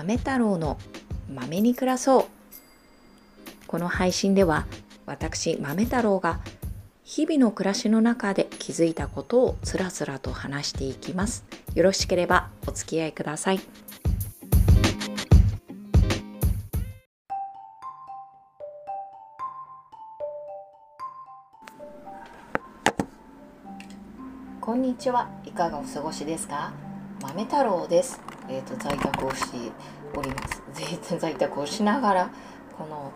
豆太郎の豆に暮らそう。この配信では私豆太郎が日々の暮らしの中で気づいたことをつらつらと話していきます。よろしければお付き合いください。こんにちは。いかがお過ごしですか？豆太郎です。在宅をしております。在宅をしながらこの、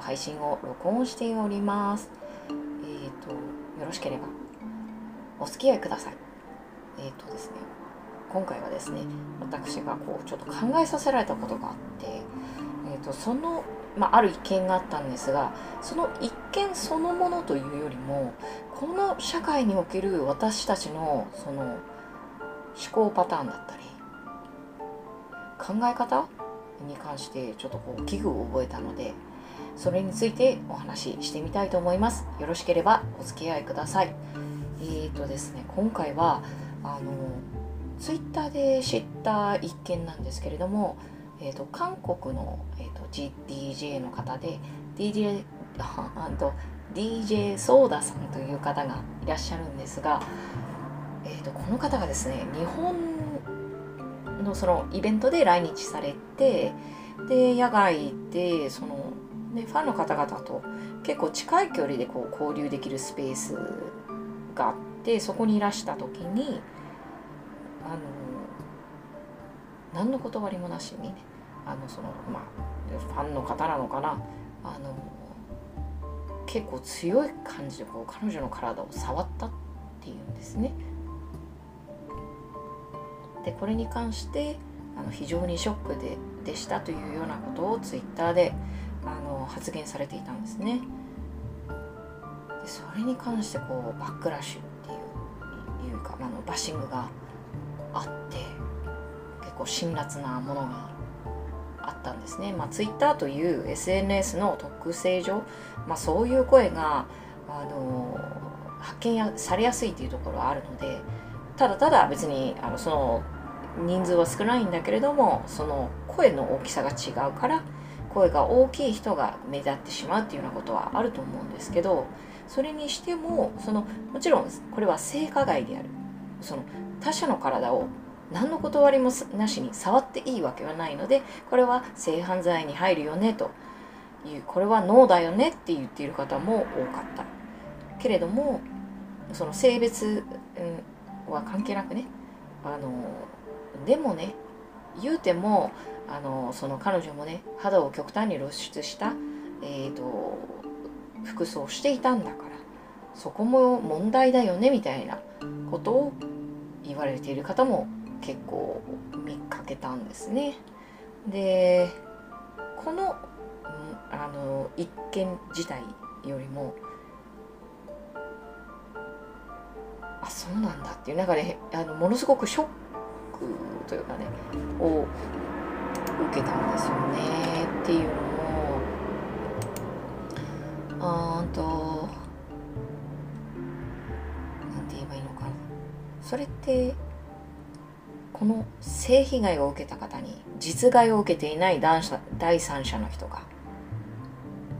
配信を録音しております。よろしければお付き合いください。ですね、今回はですね、私がこうちょっと考えさせられたことがあって、そのある一件があったんですが、その一件そのものというよりも、この社会における私たちのその思考パターンだったり考え方に関してちょっとこう危惧を覚えたので、それについてお話ししてみたいと思います。よろしければお付き合いください。ですね、今回はツイッターで知った一件なんですけれども、韓国の、DJ の方で DJ ソーダさんという方がいらっしゃるんですが、この方がですね、日本のそのイベントで来日されて、で野外でそのでファンの方々と結構近い距離でこう交流できるスペースがあって、そこにいらした時に何の断りもなしにね、そのファンの方なのかな、結構強い感じでこう彼女の体を触ったっていうんですね。でこれに関して非常にショックでしたというようなことをツイッターで発言されていたんですね。でそれに関してこうバックラッシュっていうかバッシングがあって、結構辛辣なものがあったんですね。ツイッターという SNS の特性上、そういう声が発見されやすいというところはあるので、ただただ別にその人数は少ないんだけれども、その声の大きさが違うから声が大きい人が目立ってしまうっていうようなことはあると思うんですけど、それにしてももちろんこれは性加害である。その他者の体を何の断りもなしに触っていいわけはないので、これは性犯罪に入るよねという、これはノーだよねって言っている方も多かったけれども、その性別は関係なくね、でもね、言うてもその彼女もね、肌を極端に露出した、服装をしていたんだから、そこも問題だよねみたいなことを言われている方も結構見かけたんですね。でこの、一件自体よりも、あ、そうなんだっていう中でものすごくショックというかねを受けたんですよね。っていうのもなんて言えばいいのかな、それってこの性被害を受けた方に実害を受けていない第三者の人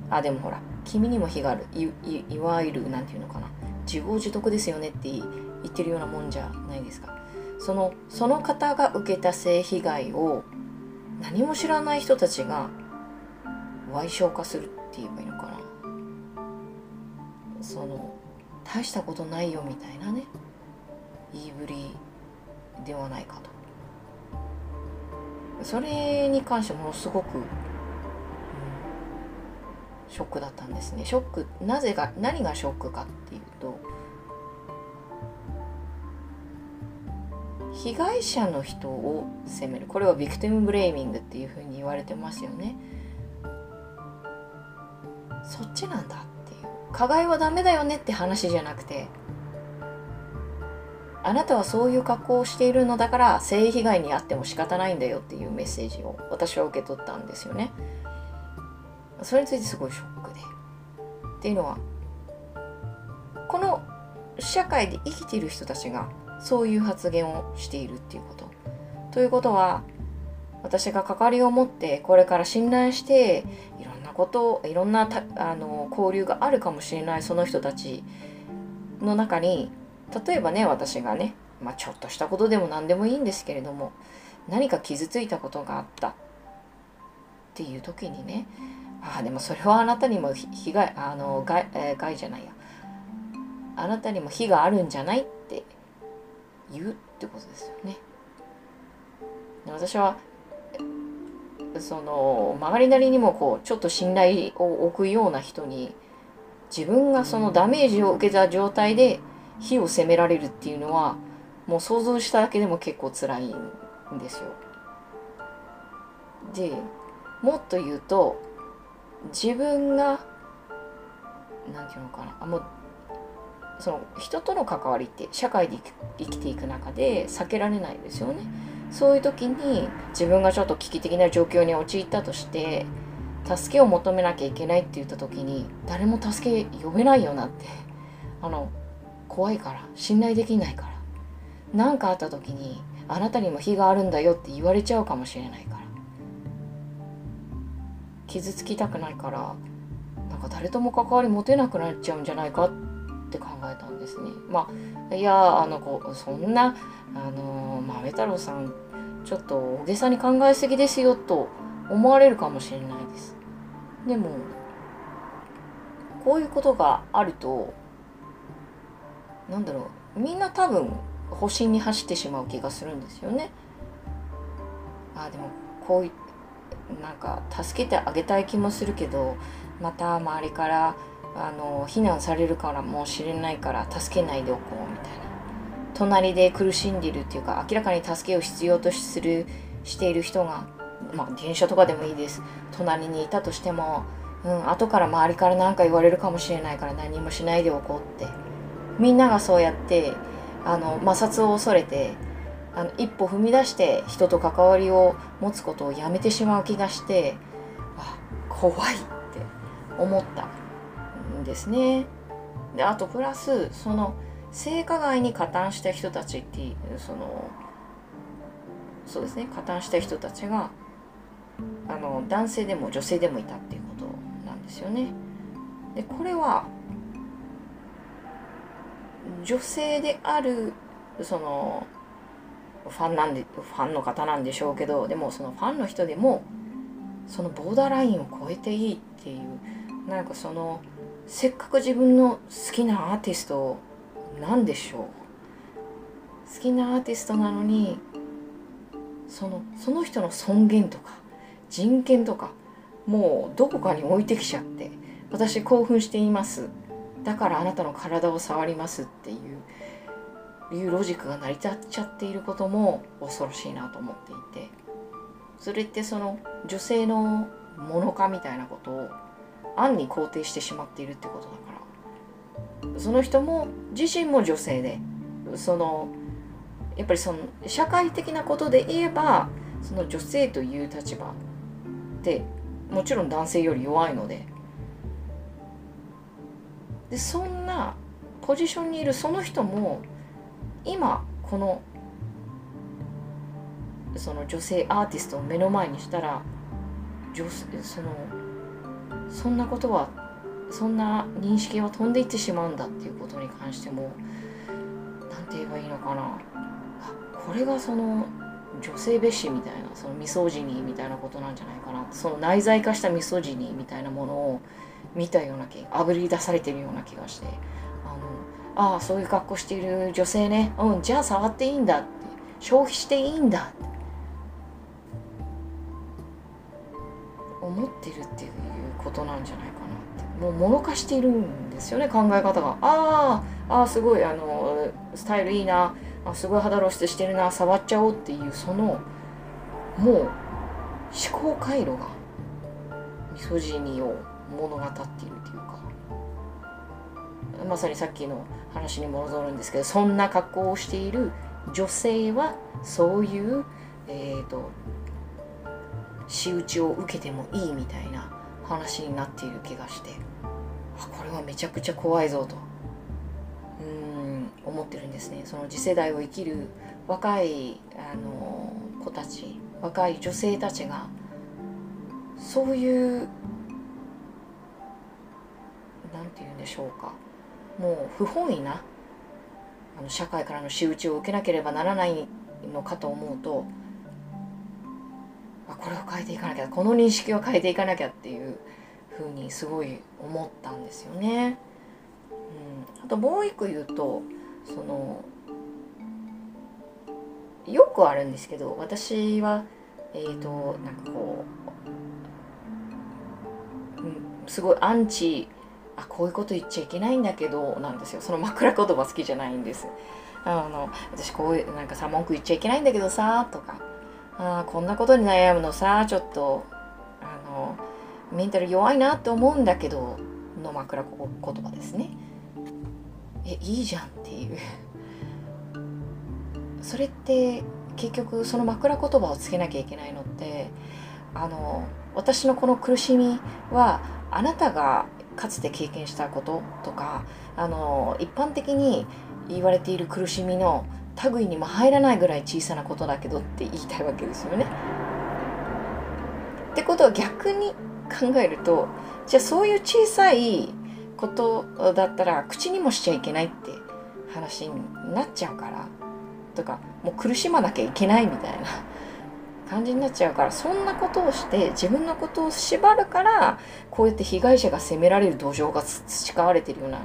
が、でもほら君にも非がある、いわゆるなんていうのかな、自業自得ですよねって言ってるようなもんじゃないですか。その方が受けた性被害を何も知らない人たちが矮小化するって言えばいいのかな、大したことないよみたいなね、言いぶりではないかと。それに関してものすごく、ショックだったんですね。ショック、何がショックかっていうと、被害者の人を責める、これはビクティムブレイミングっていうふうに言われてますよね。そっちなんだっていう、加害はダメだよねって話じゃなくて、あなたはそういう格好をしているのだから性被害に遭っても仕方ないんだよっていうメッセージを私は受け取ったんですよね。それについてすごいショックで、っていうのはこの社会で生きている人たちがそういう発言をしているっていうことは、私が関わりを持ってこれから信頼していろんな交流があるかもしれないその人たちの中に、例えばね、私がね、ちょっとしたことでも何でもいいんですけれども、何か傷ついたことがあったっていう時にね、でもそれはあなたにもあなたにも非があるんじゃないって言うってことですよね。私はその曲がりなりにもちょっと信頼を置くような人に、自分がそのダメージを受けた状態で非を責められるっていうのは、もう想像しただけでも結構辛いんですよ。でもっと言うと、自分が何て言うのかな、その人との関わりって社会で生きていく中で避けられないですよね。そういう時に自分がちょっと危機的な状況に陥ったとして、助けを求めなきゃいけないって言った時に、誰も助け呼べないよなって、怖いから、信頼できないから、何かあった時にあなたにも非があるんだよって言われちゃうかもしれないから、傷つきたくないから、なんか誰とも関わり持てなくなっちゃうんじゃないかって考えたんですね。そんな豆太郎さんちょっと大げさに考えすぎですよと思われるかもしれないです。でもこういうことがあると、みんな多分保身に走ってしまう気がするんですよね。でもこういなんか助けてあげたい気もするけど、また周りから非難されるからもしれないから、助けないでおこうみたいな、隣で苦しんでいるっていうか、明らかに助けを必要としている人が、電車とかでもいいです、隣にいたとしても、後から周りから何か言われるかもしれないから、何もしないでおこうって、みんながそうやって摩擦を恐れて、一歩踏み出して人と関わりを持つことをやめてしまう気がして、怖いって思ったですね。であとプラス、その性加害に加担した人たちっていう、そうですね、加担した人たちが男性でも女性でもいたっていうことなんですよね。でこれは女性であるファンの方なんでしょうけど、でもそのファンの人でもそのボーダーラインを超えていいっていう、せっかく自分の好きなアーティストなんでしょう、好きなアーティストなのに、その人の尊厳とか人権とか、もうどこかに置いてきちゃって、私興奮していますだからあなたの体を触りますっていうロジックが成り立っちゃっていることも恐ろしいなと思っていて、それって女性のもの化みたいなことを暗に肯定してしまっているってことだから、その人も自身も女性で、やっぱり社会的なことで言えば、その女性という立場ってもちろん男性より弱いので、そんなポジションにいるその人も今その女性アーティストを目の前にしたら、そんなことは、そんな認識は飛んでいってしまうんだっていうことに関しても、なんて言えばいいのかな、これが女性蔑視みたいな、ミソジニーみたいなことなんじゃないかな、内在化したミソジニーみたいなものを見たような気、あぶり出されてるような気がして、そういう格好している女性ね、じゃあ触っていいんだって、消費していいんだって思ってるっていうことなんじゃないかなって、もう物化しているんですよね、考え方が。すごいスタイルいいな、すごい肌露出してるな、触っちゃおうっていう、もう思考回路がミソジニーを物語っているというか、まさにさっきの話に戻るんですけど、そんな格好をしている女性はそういう仕打ちを受けてもいいみたいな話になっている気がして、これはめちゃくちゃ怖いぞと思ってるんですね。次世代を生きる若い子たち若い女性たちがそういうなんて言うんでしょうか、もう不本意な社会からの仕打ちを受けなければならないのかと思うと、これを変えていかなきゃ、この認識を変えていかなきゃっていうふうにすごい思ったんですよね。あともう一個言うと、そのよくあるんですけど、私はなんかこう、すごいアンチ、こういうこと言っちゃいけないんだけどなんですよ。その枕言葉好きじゃないんです。私こういうなんかさ、文句言っちゃいけないんだけどさとか、こんなことに悩むのさ、ちょっとメンタル弱いなって思うんだけどの枕言葉ですね。いいじゃんっていう。それって結局その枕言葉をつけなきゃいけないのって、私のこの苦しみはあなたがかつて経験したこととか、一般的に言われている苦しみの類にも入らないぐらい小さなことだけどって言いたいわけですよね。ってことは逆に考えると、じゃあそういう小さいことだったら口にもしちゃいけないって話になっちゃうから、とかもう苦しまなきゃいけないみたいな感じになっちゃうから、そんなことをして自分のことを縛るから、こうやって被害者が責められる土壌が培われてるような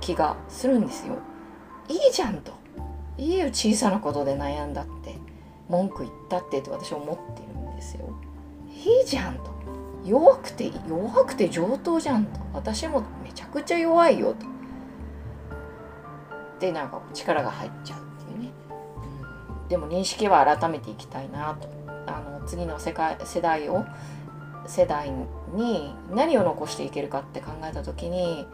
気がするんですよ。いいじゃんと、いいよ小さなことで悩んだって、文句言ったってと私は思ってるんですよ。いいじゃんと、弱くて上等じゃんと、私もめちゃくちゃ弱いよと、でなんか力が入っちゃうっていうね。でも認識は改めていきたいなと。次の世代に何を残していけるかって考えた時に、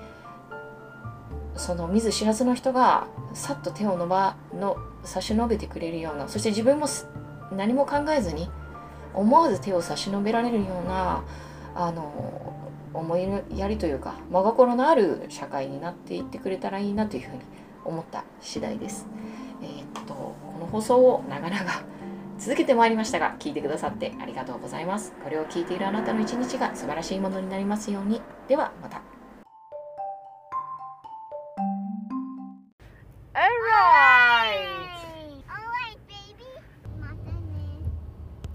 その見ず知らずの人がさっと手を差し伸べてくれるような、そして自分も何も考えずに思わず手を差し伸べられるような思いやりというか真心のある社会になっていってくれたらいいなというふうに思った次第です。この放送を長々続けてまいりましたが、聞いてくださってありがとうございます。これを聞いているあなたの一日が素晴らしいものになりますように。ではまた。